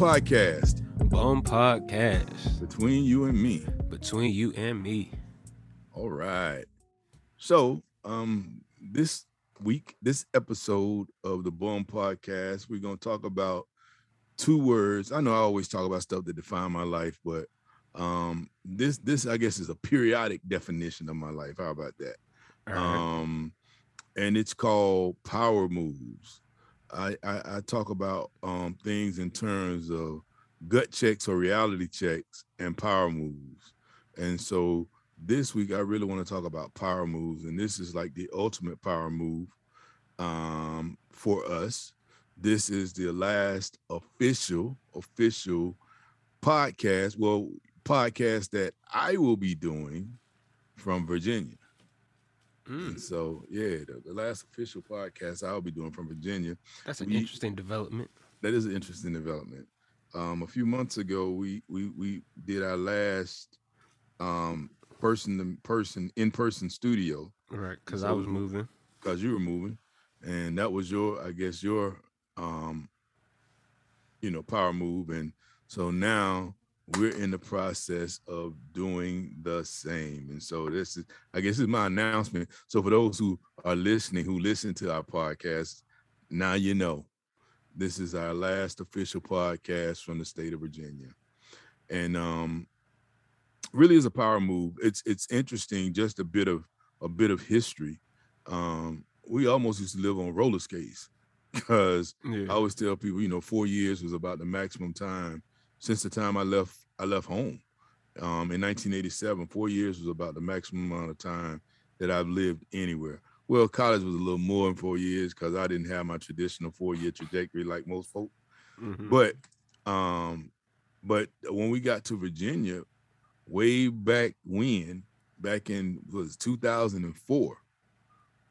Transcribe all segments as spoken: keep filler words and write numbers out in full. Podcast. Bum Podcast. Between you and me. Between you and me. All right. So, um, this week, this episode of the Bum Podcast, we're going to talk about two words. I know I always talk about stuff that define my life, but um, this, this I guess, is a periodic definition of my life. How about that? All right. Um, and it's called power moves. I, I, I talk about um, things in terms of gut checks or reality checks and power moves. And so this week, I really want to talk about power moves. And this is like the ultimate power move um, for us. This is the last official, official podcast, well, podcast that I will be doing from Virginia. And so, yeah, the, the last official podcast I'll be doing from Virginia. That's an we, interesting development. That is an interesting development. Um, a few months ago, we we we did our last um, person to person in person studio. Right, because so I was moving. Because you were moving, and that was your, I guess, your, um, you know, power move. And so now we're in the process of doing the same. And so this is, I guess, this is my announcement. So for those who are listening, who listen to our podcast, now you know. This is our last official podcast from the state of Virginia. And um, really is a power move. It's it's interesting, just a bit of a bit of history. Um, we almost used to live on roller skates because yeah. I always tell people, you know, four years was about the maximum time since the time I left, I left home um, in nineteen eighty-seven, four years was about the maximum amount of time that I've lived anywhere. Well, college was a little more than four years because I didn't have my traditional four-year trajectory like most folk. Mm-hmm. But, um, but when we got to Virginia, way back when, back in was two thousand four,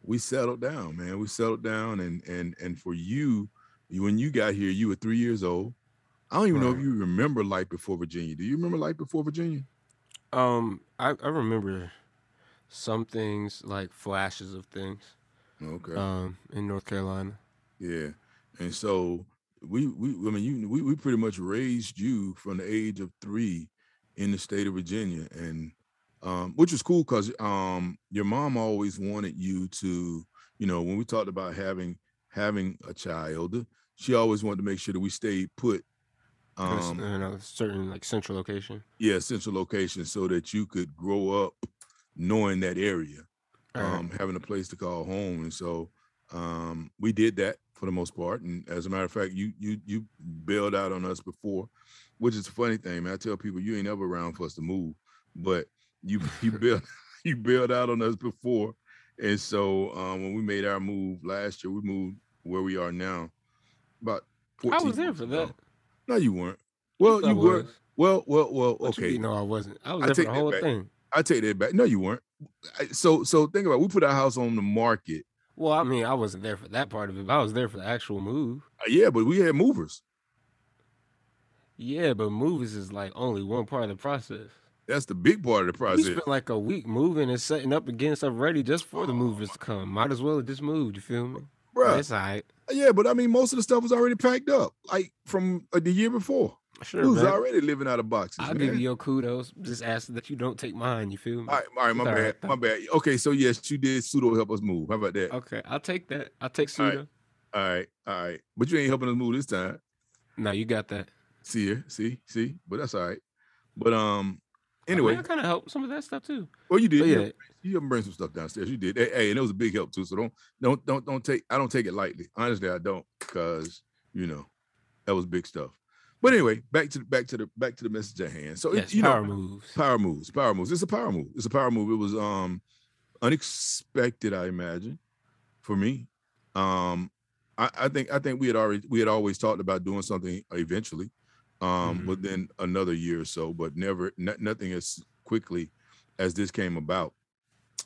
we settled down, man. We settled down, and and and for you, when you got here, you were three years old. I don't even right. know if you remember life before Virginia. Do you remember life before Virginia? Um, I, I remember some things, like flashes of things. Okay. Um, in North Carolina. Yeah, and so we we I mean you we, we pretty much raised you from the age of three in the state of Virginia, and um, which was cool because um your mom always wanted you to, you know, when we talked about having having a child, she always wanted to make sure that we stayed put. Um, in a certain like central location. Yeah, central location, so that you could grow up knowing that area, um, right. having a place to call home, and so um, we did that for the most part. And as a matter of fact, you you you bailed out on us before, which is a funny thing, man. I tell people you ain't ever around for us to move, but you you bailed you bailed out on us before, and so um, when we made our move last year, we moved where we are now. About fourteen I was there for that. Ago. No, you weren't. Well, you were. Well, well, well. Okay. No, I wasn't. I was there for the whole thing. I take that back. No, you weren't. So, so think about it. We put our house on the market. Well, I mean, I wasn't there for that part of it. But I was there for the actual move. Uh, yeah, but we had movers. Yeah, but movers is like only one part of the process. That's the big part of the process. We spent like a week moving and setting up and getting stuff ready just for the movers to come. Might as well have just moved. You feel me? Bruh. That's all right. Yeah, but I mean, most of the stuff was already packed up, like from uh, the year before. Sure, we was already living out of boxes. I'll man. give you your kudos. Just ask that you don't take mine. You feel me? All right, all right my all bad, right. my bad. Okay, so yes, you did. Pseudo help us move. How about that? Okay, I'll take that. I'll take Pseudo. All right, all right, all right. But you ain't helping us move this time. No, you got that. See here, see, see. But that's all right. But um, anyway, I, mean, I kind of helped some of that stuff too. Well, you did. Yeah. Yeah. You helped bring some stuff downstairs. You did. Hey, hey, and it was a big help too. So don't, don't, don't, don't take. I don't take it lightly. Honestly, I don't, because you know that was big stuff. But anyway, back to the back to the back to the message at hand. So yes, it, you power know, moves, power moves, power moves. It's a power move. It's a power move. It was um, unexpected, I imagine, for me. Um, I, I think I think we had already we had always talked about doing something eventually, um, mm-hmm. within another year or so, but never n- nothing as quickly as this came about.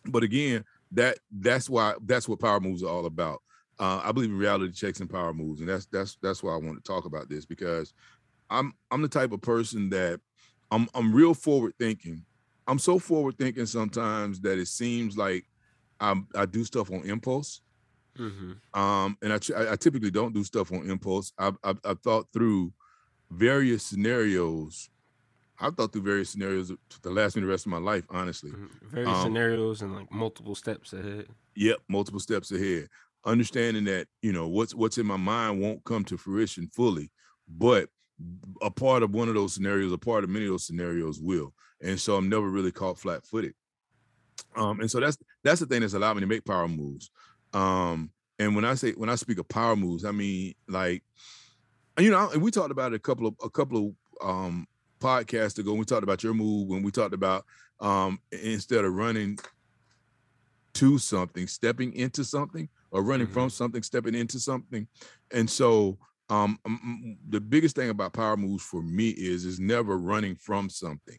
But again, that that's why that's what power moves are all about. Uh, I believe in reality checks and power moves, and that's that's that's why I want to talk about this, because I'm I'm the type of person that I'm I'm real forward thinking. I'm so forward thinking sometimes that it seems like I'm, I do stuff on impulse, mm-hmm. um, and I I typically don't do stuff on impulse. I've I've, I've thought through various scenarios. I've thought through various scenarios to the last minute rest of my life, honestly. Various um, scenarios and like multiple steps ahead. Yep, multiple steps ahead. Understanding that, you know, what's what's in my mind won't come to fruition fully, but a part of one of those scenarios, a part of many of those scenarios will. And so I'm never really caught flat-footed. Um, and so that's that's the thing that's allowed me to make power moves. Um, and when I say when I speak of power moves, I mean like, you know, and we talked about it a couple of a couple of um, podcasts ago. When we talked about your move, when we talked about um, instead of running to something, stepping into something, or running mm-hmm. from something, stepping into something. And so um, the biggest thing about power moves for me is is never running from something.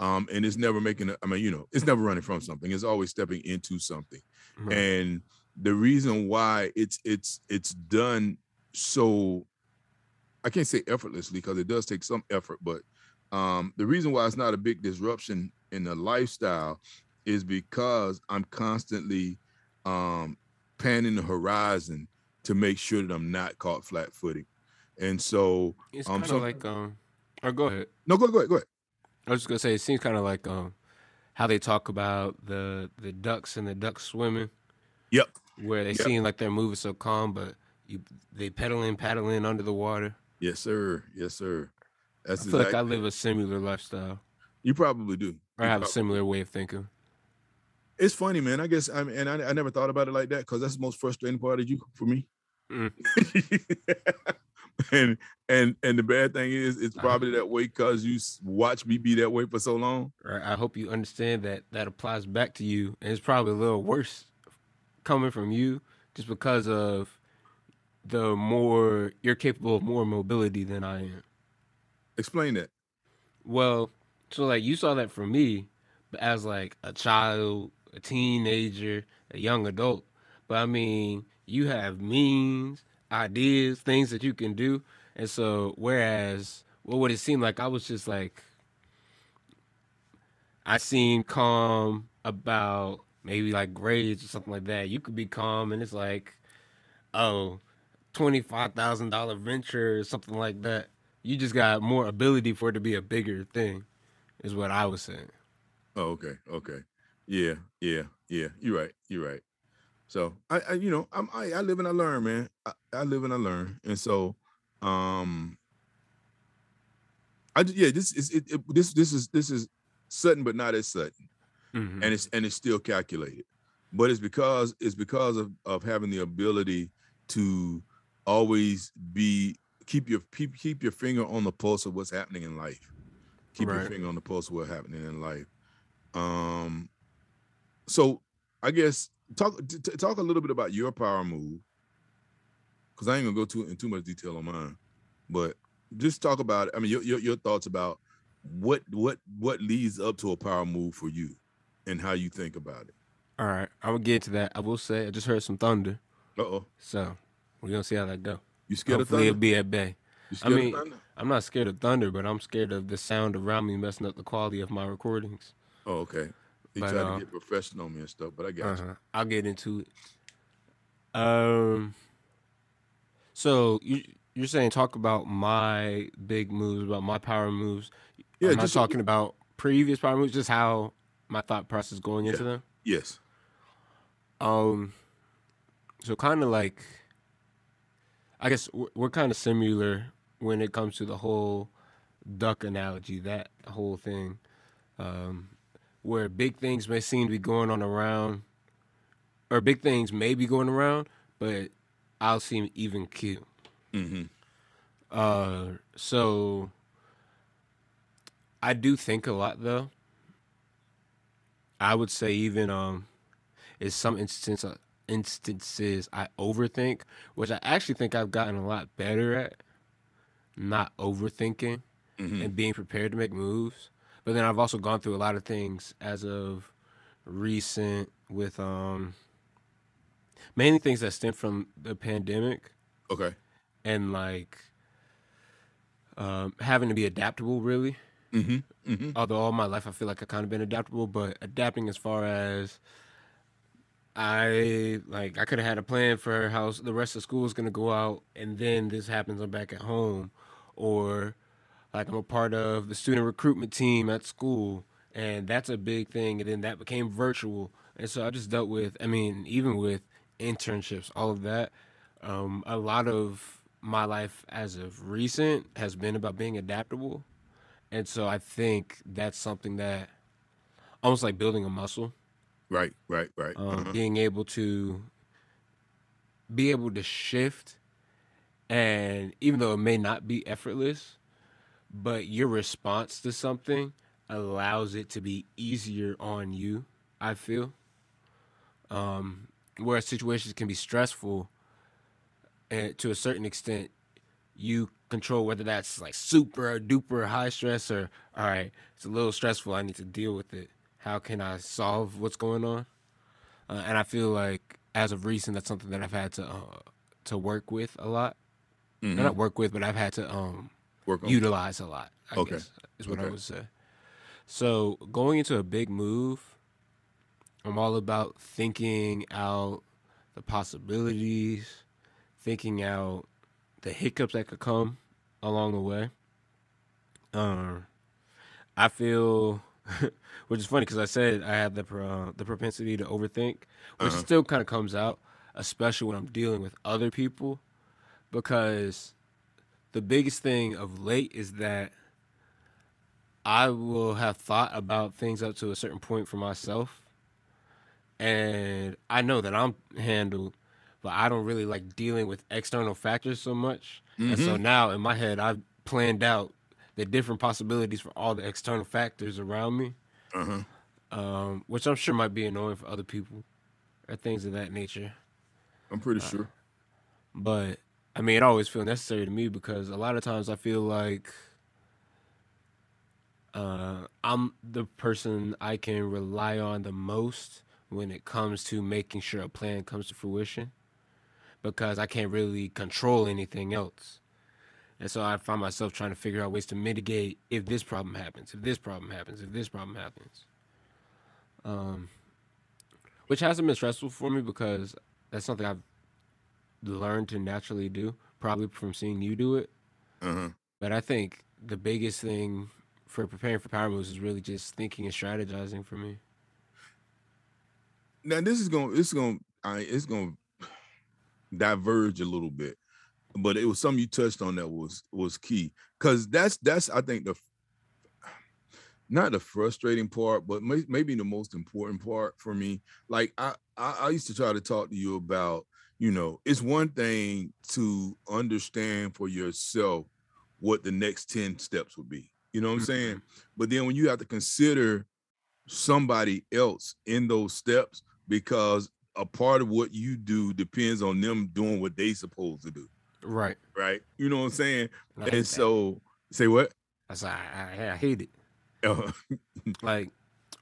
Um, and it's never making, a, I mean, you know, it's never running from something. It's always stepping into something. Right. And the reason why it's, it's, it's done so, I can't say effortlessly because it does take some effort, but um, the reason why it's not a big disruption in the lifestyle is because I'm constantly um, panning the horizon to make sure that I'm not caught flat-footed. And so- It's um, kind of so, like, um, or go ahead. No, go, go ahead, go ahead. I was just gonna say it seems kind of like um, how they talk about the the ducks and the ducks swimming. Yep. Where they yep. seem like they're moving so calm, but you they pedaling, paddling under the water. Yes, sir. Yes, sir. That's I feel exactly. like I live a similar lifestyle. You probably do. Or you have probably. a similar way of thinking. It's funny, man. I guess I mean, and I, I never thought about it like that because that's the most frustrating part of you for me. Mm. And and and the bad thing is it's probably that way because you watch me be that way for so long. Right. I hope you understand that that applies back to you, and it's probably a little worse coming from you just because of the more you're capable of more mobility than I am. Explain that. Well, so like you saw that from me as like a child, a teenager, a young adult, but I mean you have means, ideas, things that you can do. And so, whereas, what would it seem like? I was just like, I seemed calm about maybe like grades or something like that. You could be calm and it's like, oh, twenty-five thousand dollars venture or something like that. You just got more ability for it to be a bigger thing is what I was saying. Oh, okay. Okay. Yeah. Yeah. Yeah. You're right. You're right. So I, I, you know, I'm, I, I live and I learn, man. I, I live and I learn, and so, um, I yeah, this is it, it, this this is this is sudden, but not as sudden, mm-hmm. and it's and it's still calculated, but it's because it's because of, of having the ability to always be keep your keep, keep your finger on the pulse of what's happening in life, keep right. your finger on the pulse of what's happening in life. Um, so I guess. Talk t- talk a little bit about your power move, because I ain't gonna go too in too much detail on mine, but just talk about. I mean, your, your your thoughts about what what what leads up to a power move for you, and how you think about it. All right, I'm gonna get to that. I will say I just heard some thunder. Uh oh. So we're gonna see how that go. You scared Hopefully of thunder? It'll be at bay. You scared I mean, of thunder? I'm not scared of thunder, but I'm scared of the sound around me messing up the quality of my recordings. Oh, okay. He but, tried to uh, get professional on me and stuff, but I got uh-huh. you. I'll get into it. Um, so you, you're saying talk about my big moves, about my power moves. Yeah, I'm just not talking so, about previous power moves, just how my thought process going yeah, into them. Yes. Um. So kind of like, I guess we're, we're kind of similar when it comes to the whole duck analogy, that whole thing. Um. Where big things may seem to be going on around, or big things may be going around, but I'll seem even keel. Mm-hmm. Uh, so I do think a lot, though. I would say even um, in some instance, uh, instances I overthink, which I actually think I've gotten a lot better at, not overthinking mm-hmm. and being prepared to make moves. But then I've also gone through a lot of things as of recent with um, mainly things that stem from the pandemic. Okay. And like um, having to be adaptable, really. Mm-hmm. Mm-hmm. Although all my life I feel like I've kind of been adaptable, but adapting as far as I like I could have had a plan for how the rest of school is going to go out, and then this happens, I'm back at home, or Like, I'm a part of the student recruitment team at school, and that's a big thing. And then that became virtual. And so I just dealt with, I mean, even with internships, all of that. Um, a lot of my life as of recent has been about being adaptable. And so I think that's something that almost like building a muscle. Right, right, right. Um, uh-huh. Being able to be able to shift. And even though it may not be effortless, but your response to something allows it to be easier on you, I feel. Um, whereas situations can be stressful, and to a certain extent, you control whether that's like super or duper high stress or, all right, it's a little stressful, I need to deal with it. How can I solve what's going on? Uh, and I feel like, as of recent, that's something that I've had to uh, to work with a lot. Mm-hmm. Not work with, but I've had to um, work on utilize it. a lot, I okay. guess, is what okay. I would say. So going into a big move, I'm all about thinking out the possibilities, thinking out the hiccups that could come along the way. Um, I feel... which is funny because I said I have the uh, the propensity to overthink, which uh-huh. still kind of comes out, especially when I'm dealing with other people, because the biggest thing of late is that I will have thought about things up to a certain point for myself, and I know that I'm handled, but I don't really like dealing with external factors so much, mm-hmm. and so now in my head I've planned out the different possibilities for all the external factors around me, uh-huh. um, which I'm sure might be annoying for other people or things of that nature. I'm pretty uh, sure. But, I mean, it always feels necessary to me because a lot of times I feel like uh, I'm the person I can rely on the most when it comes to making sure a plan comes to fruition because I can't really control anything else. And so I find myself trying to figure out ways to mitigate if this problem happens, if this problem happens, if this problem happens. Um, which hasn't been stressful for me because that's something I've learned to naturally do, probably from seeing you do it. Uh-huh. But I think the biggest thing for preparing for power moves is really just thinking and strategizing for me. Now, this is going it's going it's going to diverge a little bit. But it was something you touched on that was was key, because that's that's I think the not the frustrating part, but may, maybe the most important part for me. Like I, I I used to try to talk to you about, you know, it's one thing to understand for yourself what the next ten steps would be. You know what I'm saying? But then when you have to consider somebody else in those steps, because a part of what you do depends on them doing what they supposed to do. Right. Right. You know what I'm saying? Like, and so, say what? I said, I, I hate it. Uh, like,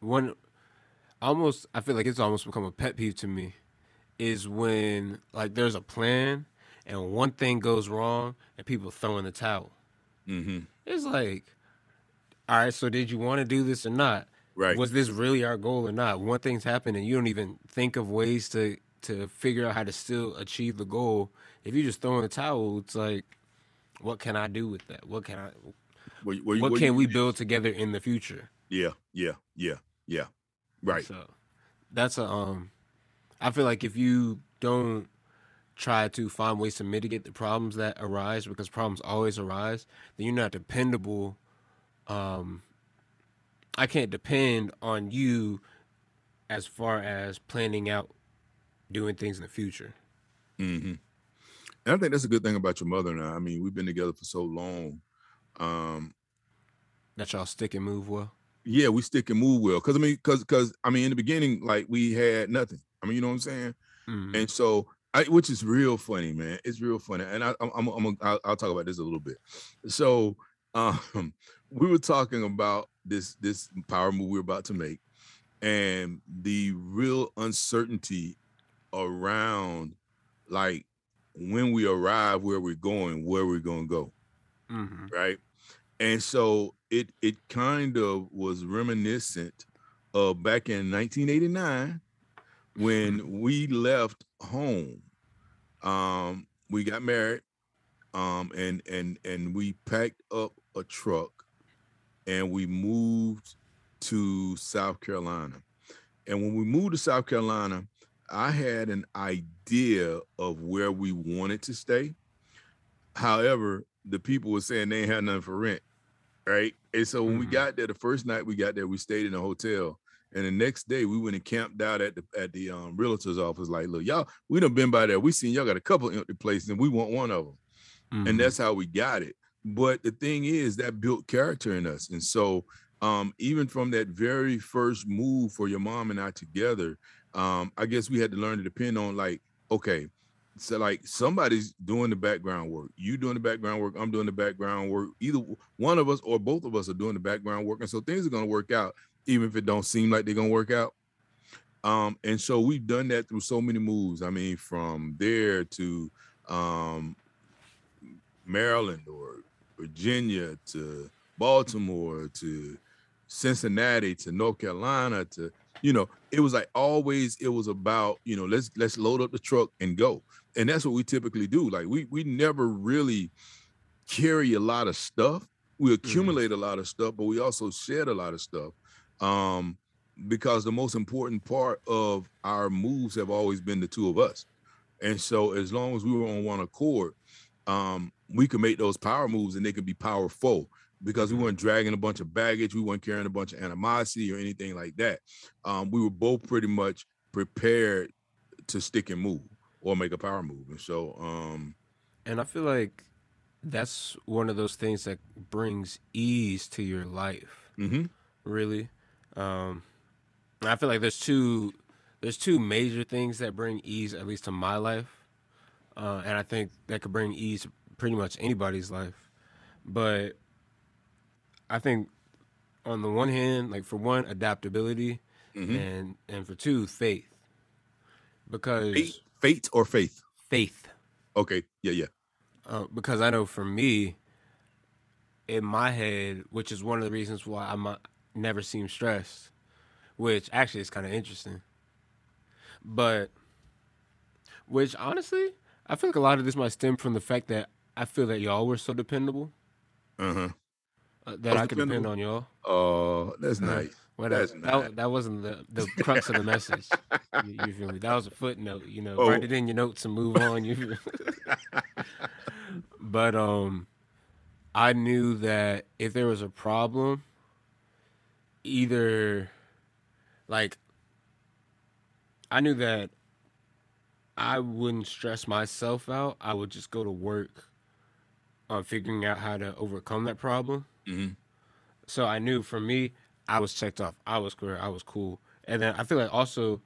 one, almost, I feel like it's almost become a pet peeve to me is when, like, there's a plan and one thing goes wrong and people throw in the towel. Mm-hmm. It's like, all right, so did you want to do this or not? Right. Was this really our goal or not? One thing's happened and you don't even think of ways to, to figure out how to still achieve the goal. If you just throw in the towel, it's like, what can I do with that? What can I, what, what, what can what we build together in the future? Yeah, yeah, yeah, yeah. Right. So that's a, um, I feel like if you don't try to find ways to mitigate the problems that arise, because problems always arise, then you're not dependable. Um, I can't depend on you as far as planning out doing things in the future. Mm-hmm. And I think that's a good thing about your mother and I. I mean, we've been together for so long. Um, that y'all stick and move well? Yeah, we stick and move well. Because, I mean, cause, cause, I mean, in the beginning, like, we had nothing. I mean, you know what I'm saying? Mm-hmm. And so, I, which is real funny, man. It's real funny. And I, I'm, I'm, I'm, I'll, I'll talk about this a little bit. So, um, we were talking about this, this power move we were about to make and the real uncertainty around, like, when we arrive where we're going, where we're going to go, mm-hmm. right? And so it it kind of was reminiscent of back in nineteen eighty-nine when mm-hmm. we left home. Um, we got married um, and and and we packed up a truck and we moved to South Carolina. And when we moved to South Carolina, I had an idea of where we wanted to stay. However, the people were saying they ain't had nothing for rent, right? And so when mm-hmm. we got there, the first night we got there, we stayed in a hotel. And the next day we went and camped out at the at the um, realtor's office. Like, look, y'all, we done been by there. We seen y'all got a couple empty places and we want one of them. Mm-hmm. And that's how we got it. But the thing is that built character in us. And so um, even from that very first move for your mom and I together, um, I guess we had to learn to depend on like, okay, so like somebody's doing the background work. You doing the background work. I'm doing the background work. Either one of us or both of us are doing the background work. And so things are going to work out, even if it don't seem like they're going to work out. Um, and so we've done that through so many moves. I mean, from there to um, Maryland or Virginia to Baltimore to Cincinnati to North Carolina to, you know, it was like always it was about, you know, let's let's load up the truck and go. And that's what we typically do. Like we we never really carry a lot of stuff. We accumulate mm. a lot of stuff, but we also shed a lot of stuff. Um, because the most important part of our moves have always been the two of us. And so as long as we were on one accord, um, we could make those power moves and they could be powerful because we weren't dragging a bunch of baggage. We weren't carrying a bunch of animosity or anything like that. Um, we were both pretty much prepared to stick and move or make a power move. And so, um, and I feel like that's one of those things that brings ease to your life. Mm-hmm. Really. Um, I feel like there's two, there's two major things that bring ease, at least to my life. Uh, and I think that could bring ease to pretty much anybody's life. But I think on the one hand, like for one, adaptability mm-hmm. and, and for two, faith, because faith, fate or faith, faith. Okay. Yeah. Yeah. Uh, because I know for me in my head, which is one of the reasons why I'm a, never seem stressed, which actually is kind of interesting, but which honestly, I feel like a lot of this might stem from the fact that I feel that y'all were so dependable uh-huh. uh, that I, I could depend on y'all. Oh, that's uh, nice. Well, that's that, nice. That, that wasn't the, the crux of the message. You, you feel me? That was a footnote, you know, oh. Write it in your notes and move on. You but um, I knew that if there was a problem, either like I knew that I wouldn't stress myself out. I would just go to work on figuring out how to overcome that problem. Mm-hmm. So I knew for me, I was checked off. I was clear. I was cool. And then I feel like also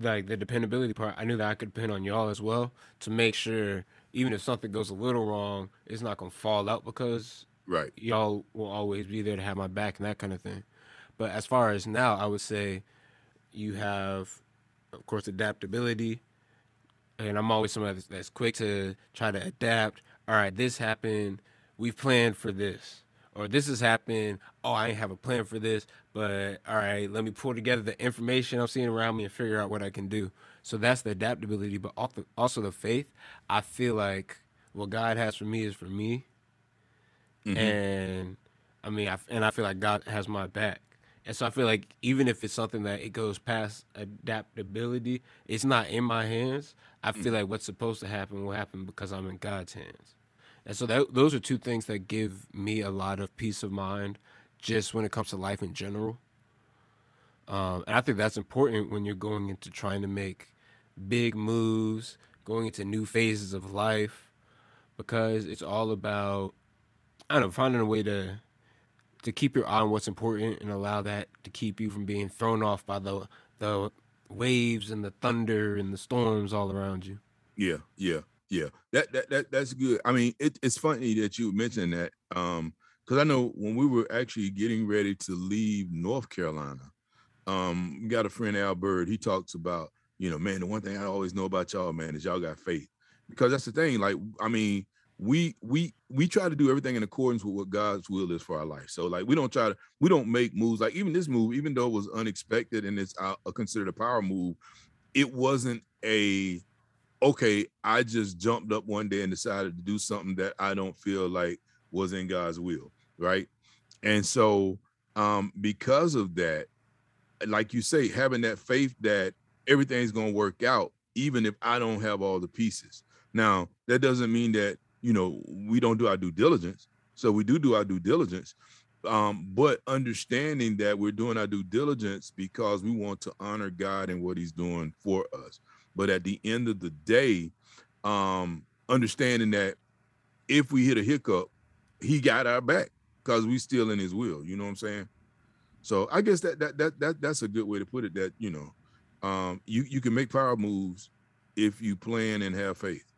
like the dependability part, I knew that I could depend on y'all as well to make sure even if something goes a little wrong, it's not going to fall out because right. y'all will always be there to have my back and that kind of thing. But as far as now, I would say you have, of course, adaptability. And I'm always somebody that's quick to try to adapt. All right, this happened. We planned for this. Or this has happened. Oh, I ain't have a plan for this. But all right, let me pull together the information I'm seeing around me and figure out what I can do. So that's the adaptability, but also the faith. I feel like what God has for me is for me. Mm-hmm. And I mean, I, and I feel like God has my back. And so I feel like even if it's something that it goes past adaptability, it's not in my hands. I feel like what's supposed to happen will happen because I'm in God's hands. And so that, those are two things that give me a lot of peace of mind just when it comes to life in general. Um, and I think that's important when you're going into trying to make big moves, going into new phases of life, because it's all about, I don't know, finding a way to to keep your eye on what's important and allow that to keep you from being thrown off by the the waves and the thunder and the storms all around you. Yeah, yeah, yeah. That that, that that's good. I mean, it, it's funny that you mentioned that um, because I know when we were actually getting ready to leave North Carolina, um, we got a friend, Al Bird. He talks about, you know, man, the one thing I always know about y'all, man, is y'all got faith. Because that's the thing. Like, I mean, we we we try to do everything in accordance with what God's will is for our life. So like we don't try to we don't make moves like even this move, even though it was unexpected and it's uh, considered a power move, it wasn't a okay, I just jumped up one day and decided to do something that I don't feel like was in God's will. right? And so um, because of that, like you say, having that faith that everything's going to work out, even if I don't have all the pieces. Now, that doesn't mean that, you know, we don't do our due diligence. So we do do our due diligence, um, but understanding that we're doing our due diligence because we want to honor God and what he's doing for us. But at the end of the day, um, understanding that if we hit a hiccup, he got our back because we still in his will. You know what I'm saying? So I guess that that that that that's a good way to put it, that, you know, um, you, you can make power moves if you plan and have faith.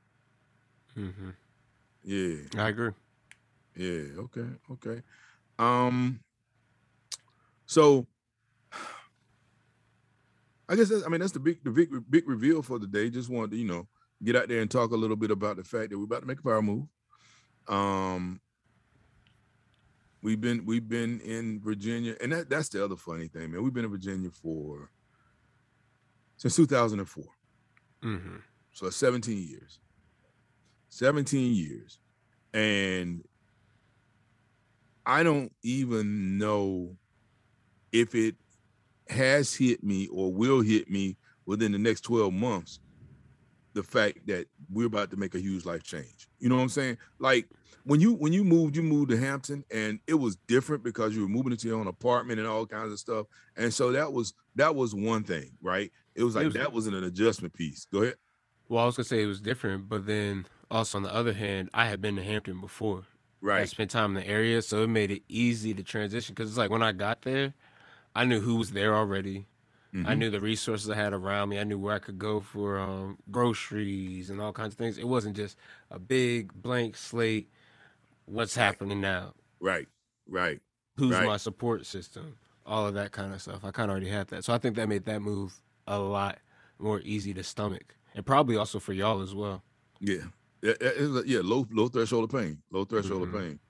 Mm-hmm. Yeah. I agree. Yeah. Okay. Okay. Um, so I guess that's, I mean, that's the big, the big, big reveal for the day. Just wanted to, you know, get out there and talk a little bit about the fact that we're about to make a power move. Um, we've been, we've been in Virginia, and that, that's the other funny thing, man. We've been in Virginia for since two thousand four. Mm-hmm. So it's seventeen years, seventeen years. And I don't even know if it has hit me or will hit me within the next twelve months, the fact that we're about to make a huge life change. You know what I'm saying? Like when you when you moved, you moved to Hampton, and it was different because you were moving into your own apartment and all kinds of stuff. And so that was that was one thing, right? It was like it was, that wasn't an adjustment piece. Go ahead. Well, I was gonna say it was different, but then also on the other hand, I had been to Hampton before. Right. I spent time in the area, so it made it easy to transition, because it's like when I got there, I knew who was there already. Mm-hmm. I knew the resources I had around me. I knew where I could go for um, groceries and all kinds of things. It wasn't just a big blank slate. What's happening now? Right, right. Who's right. My support system? All of that kind of stuff. I kind of already had that. So I think that made that move a lot more easy to stomach, and probably also for y'all as well. Yeah. Yeah, low low threshold of pain, low threshold mm-hmm. of pain,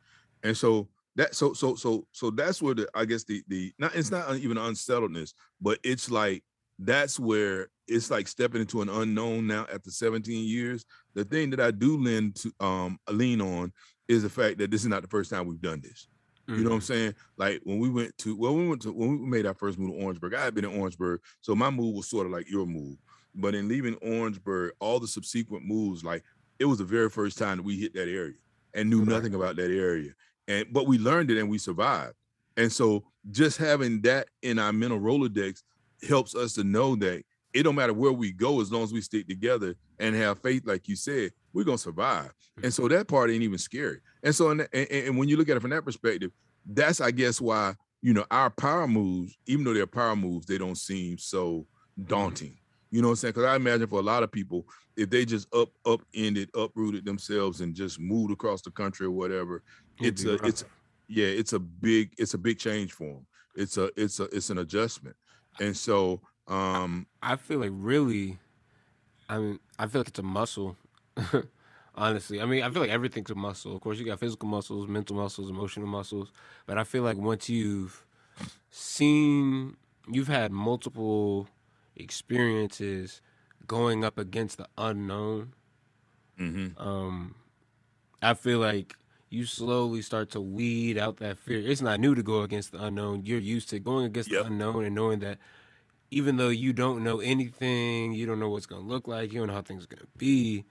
and so that so so so so that's where the I guess the the not it's not even unsettledness, but it's like that's where it's like stepping into an unknown now after seventeen years. The thing that I do lean to um lean on is the fact that this is not the first time we've done this. Mm-hmm. You know what I'm saying? Like when we went to well, we went to when we made our first move to Orangeburg. I had been in Orangeburg, so my move was sort of like your move. But in leaving Orangeburg, all the subsequent moves, like. It was the very first time that we hit that area and knew nothing about that area. And but we learned it and we survived. And so just having that in our mental Rolodex helps us to know that it don't matter where we go, as long as we stick together and have faith, like you said, we're going to survive. And so that part ain't even scary. And so in the, and, and when you look at it from that perspective, that's, I guess, why, you know, our power moves, even though they're power moves, they don't seem so daunting. Mm-hmm. You know what I'm saying? Because I imagine for a lot of people, if they just up, upended, uprooted themselves and just moved across the country or whatever, it's a, it's, yeah, it's a big, it's a big change for them. It's a, it's a, it's an adjustment. And so, um, I feel like really, I mean, I feel like it's a muscle, honestly. I mean, I feel like everything's a muscle. Of course, you got physical muscles, mental muscles, emotional muscles. But I feel like once you've seen, you've had multiple experiences going up against the unknown, mm-hmm. um, I feel like you slowly start to weed out that fear. It's not new to go against the unknown. You're used to going against yep. the unknown and knowing that even though you don't know anything, you don't know what's going to look like, you don't know how things are going to be,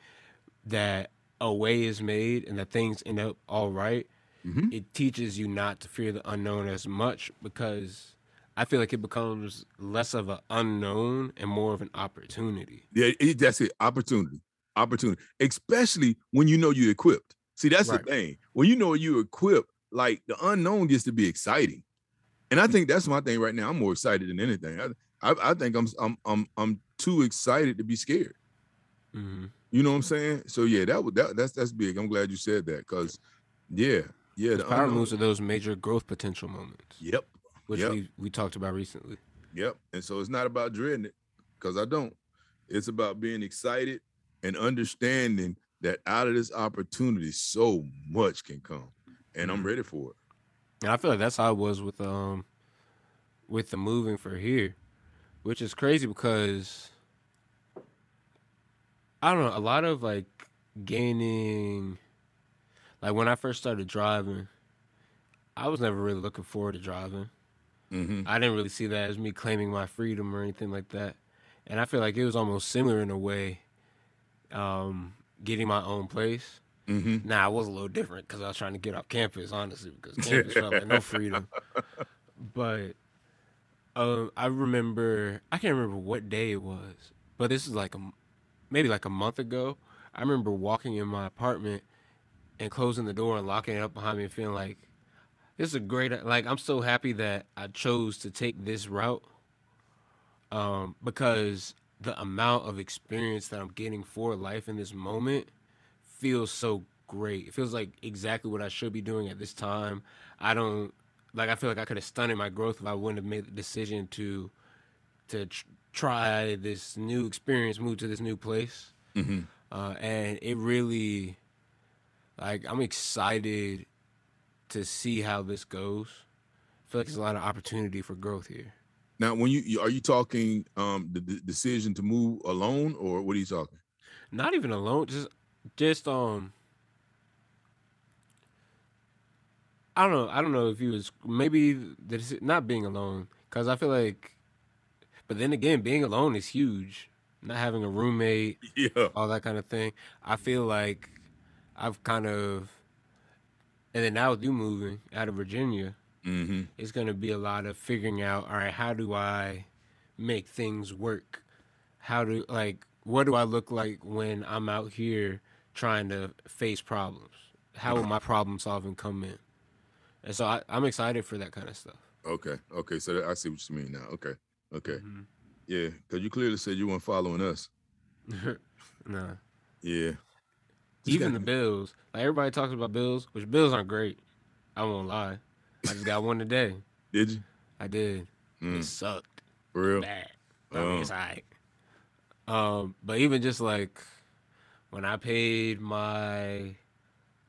that a way is made and that things end up all right. Mm-hmm. It teaches you not to fear the unknown as much, because I feel like it becomes less of an unknown and more of an opportunity. Yeah, it, that's it. Opportunity. Opportunity. Especially when you know you're equipped. See, that's right. The thing. When you know you're equipped, like the unknown gets to be exciting. And I think that's my thing right now. I'm more excited than anything. I, I, I think I'm, I'm, I'm, I'm too excited to be scared. Mm-hmm. You know what I'm saying? So yeah, that would, that, that's, that's big. I'm glad you said that. Cause yeah, yeah. The power moves are those major growth potential moments. Yep. Which yep. we, we talked about recently. Yep. And so it's not about dreading it, because I don't. It's about being excited and understanding that out of this opportunity, so much can come. And mm-hmm. I'm ready for it. And I feel like that's how it was with um with the moving for here, which is crazy because, I don't know, a lot of like gaining, like when I first started driving, I was never really looking forward to driving. Mm-hmm. I didn't really see that as me claiming my freedom or anything like that. And I feel like it was almost similar in a way, um, getting my own place. Mm-hmm. Now, nah, it was a little different because I was trying to get off campus, honestly, because campus felt like no freedom. But um, I remember, I can't remember what day it was, but this is like a, maybe like a month ago. I remember walking in my apartment and closing the door and locking it up behind me and feeling like, this is a great, like, I'm so happy that I chose to take this route um, because the amount of experience that I'm getting for life in this moment feels so great. It feels like exactly what I should be doing at this time. I don't, like, I feel like I could have stunted my growth if I wouldn't have made the decision to to tr- try this new experience, move to this new place. Mm-hmm. Uh, and it really, like, I'm excited to see how this goes. I feel like there's a lot of opportunity for growth here. Now, when you are you talking um, the, the decision to move alone, or what are you talking? Not even alone, just just um. I don't know. I don't know if he was maybe the, not being alone, because I feel like, but then again, being alone is huge. Not having a roommate, yeah, all that kind of thing. I feel like I've kind of. And then now with you moving out of Virginia, mm-hmm. it's going to be a lot of figuring out, all right, how do I make things work? How do, like, what do I look like when I'm out here trying to face problems? How will my problem solving come in? And so I, I'm excited for that kind of stuff. Okay. Okay. So that, I see what you mean now. Okay. Okay. Mm-hmm. Yeah. Because you clearly said you weren't following us. Nah. Yeah. Even the bills. Like, everybody talks about bills, which bills aren't great. I won't lie. I just got one today. Did you? I did. Mm. It sucked. For real? Bad. I mean, um. It's all right. Um, but even just, like, when I paid my,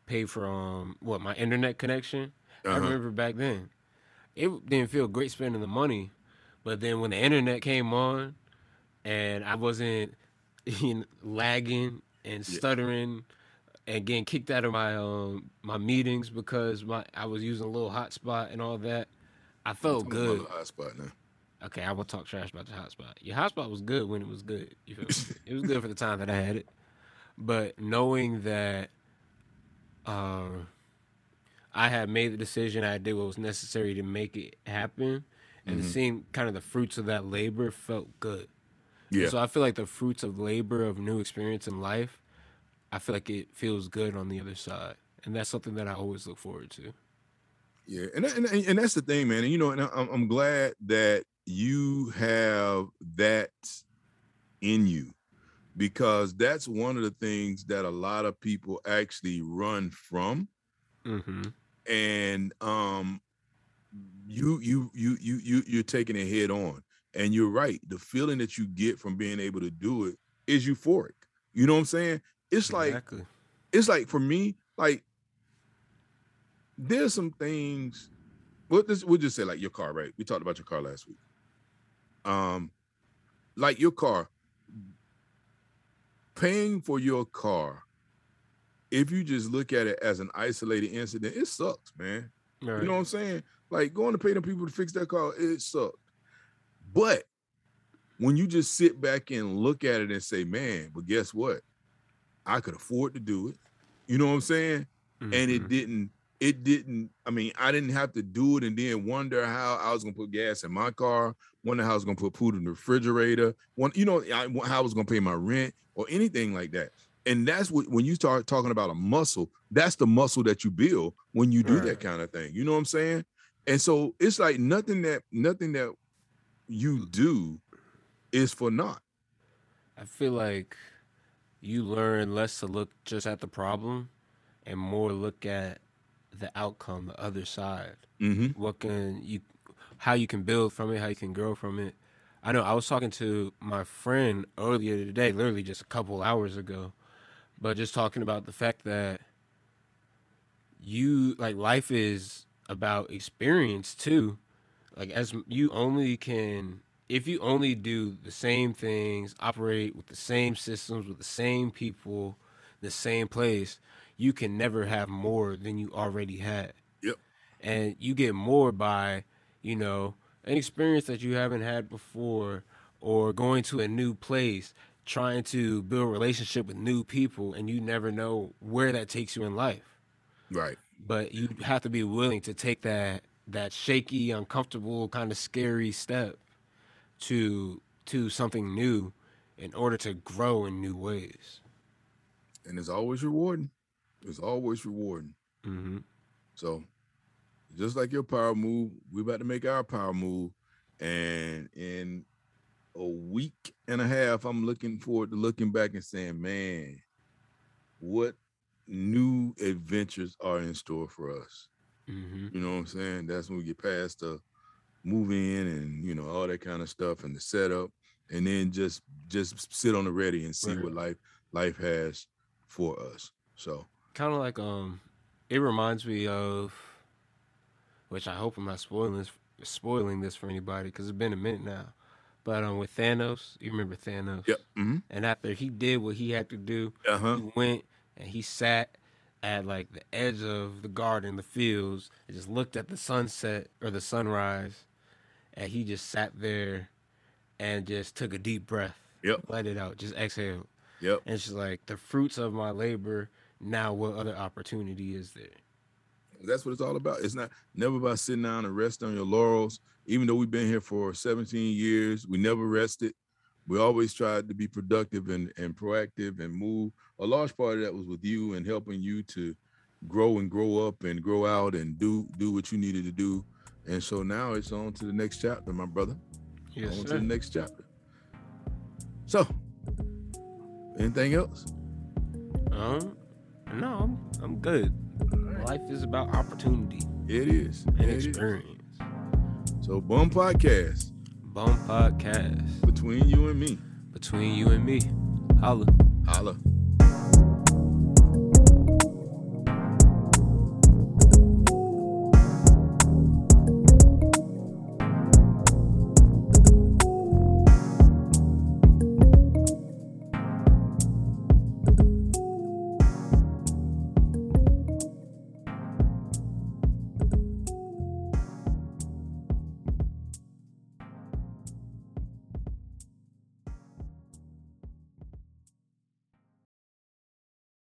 paid for, um, what, my internet connection, uh-huh. I remember back then, it didn't feel great spending the money. But then when the internet came on and I wasn't you know, lagging and stuttering, yeah. and getting kicked out of my um, my meetings because my I was using a little hotspot and all that, I felt good. About the hotspot now. Okay, I will talk trash about the hotspot. Your hotspot was good when it was good. You feel me? It was good for the time that I had it. But knowing that uh, I had made the decision, I did what was necessary to make it happen, and mm-hmm. seeing kind of the fruits of that labor felt good. Yeah. And so I feel like the fruits of labor of new experience in life, I feel like it feels good on the other side, and that's something that I always look forward to. Yeah, and and, and that's the thing, man. And you know, and I'm, I'm glad that you have that in you, because that's one of the things that a lot of people actually run from. Mm-hmm. And um, you you you you you you're taking it head on, and you're right. The feeling that you get from being able to do it is euphoric. You know what I'm saying? It's like, exactly. It's like for me, like there's some things. Well, this, we'll just say like your car, right? We talked about your car last week. Um, like your car, paying for your car. If you just look at it as an isolated incident, it sucks, man. Right. You know what I'm saying? Like going to pay them people to fix that car, it sucked. But when you just sit back and look at it and say, man, but guess what? I could afford to do it. You know what I'm saying? Mm-hmm. And it didn't, it didn't, I mean, I didn't have to do it and then wonder how I was going to put gas in my car, wonder how I was going to put food in the refrigerator, one, you know, I, how I was going to pay my rent or anything like that. And that's what, when you start talking about a muscle, that's the muscle that you build when you do right. that kind of thing. You know what I'm saying? And so it's like nothing that, nothing that you do is for naught. I feel like you learn less to look just at the problem and more look at the outcome, the other side. Mm-hmm. What can you, how you can build from it, how you can grow from it. I know I was talking to my friend earlier today, literally just a couple hours ago, but just talking about the fact that you, like, life is about experience too. Like, as you only can... If you only do the same things, operate with the same systems, with the same people, the same place, you can never have more than you already had. Yep. and you get more by, you know, an experience that you haven't had before, or going to a new place, trying to build a relationship with new people, and you never know where that takes you in life. Right. But you have to be willing to take that that shaky, uncomfortable, kind of scary step to to something new in order to grow in new ways. And it's always rewarding. It's always rewarding. Mm-hmm. So just like your power move, we're about to make our power move. And in a week and a half, I'm looking forward to looking back and saying, man, what new adventures are in store for us? Mm-hmm. You know what I'm saying? That's when we get past the move in and, you know, all that kind of stuff and the setup, and then just just sit on the ready and see right. what life life has for us. So kind of like um, it reminds me of, which I hope I'm not spoiling this, spoiling this for anybody because it's been a minute now. But um, with Thanos, you remember Thanos? Yep. Mm-hmm. And after he did what he had to do, uh-huh. he went and he sat at like the edge of the garden, the fields, and just looked at the sunset or the sunrise, and he just sat there and just took a deep breath. Yep. Let it out. Just exhale. Yep. And it's just like the fruits of my labor. Now, what other opportunity is there? That's what it's all about. It's not never about sitting down and resting on your laurels. Even though we've been here for seventeen years, we never rested. We always tried to be productive and, and proactive and move. A large part of that was with you and helping you to grow and grow up and grow out and do do what you needed to do. And so now it's on to the next chapter, my brother. Yes, on sir. to the next chapter. So, anything else? Um, no, I'm, I'm good. Right. Life is about opportunity. It is. And it experience. Is. So, Bum Podcast. Bum Podcast. Between you and me. Between you and me. Holla. Holla.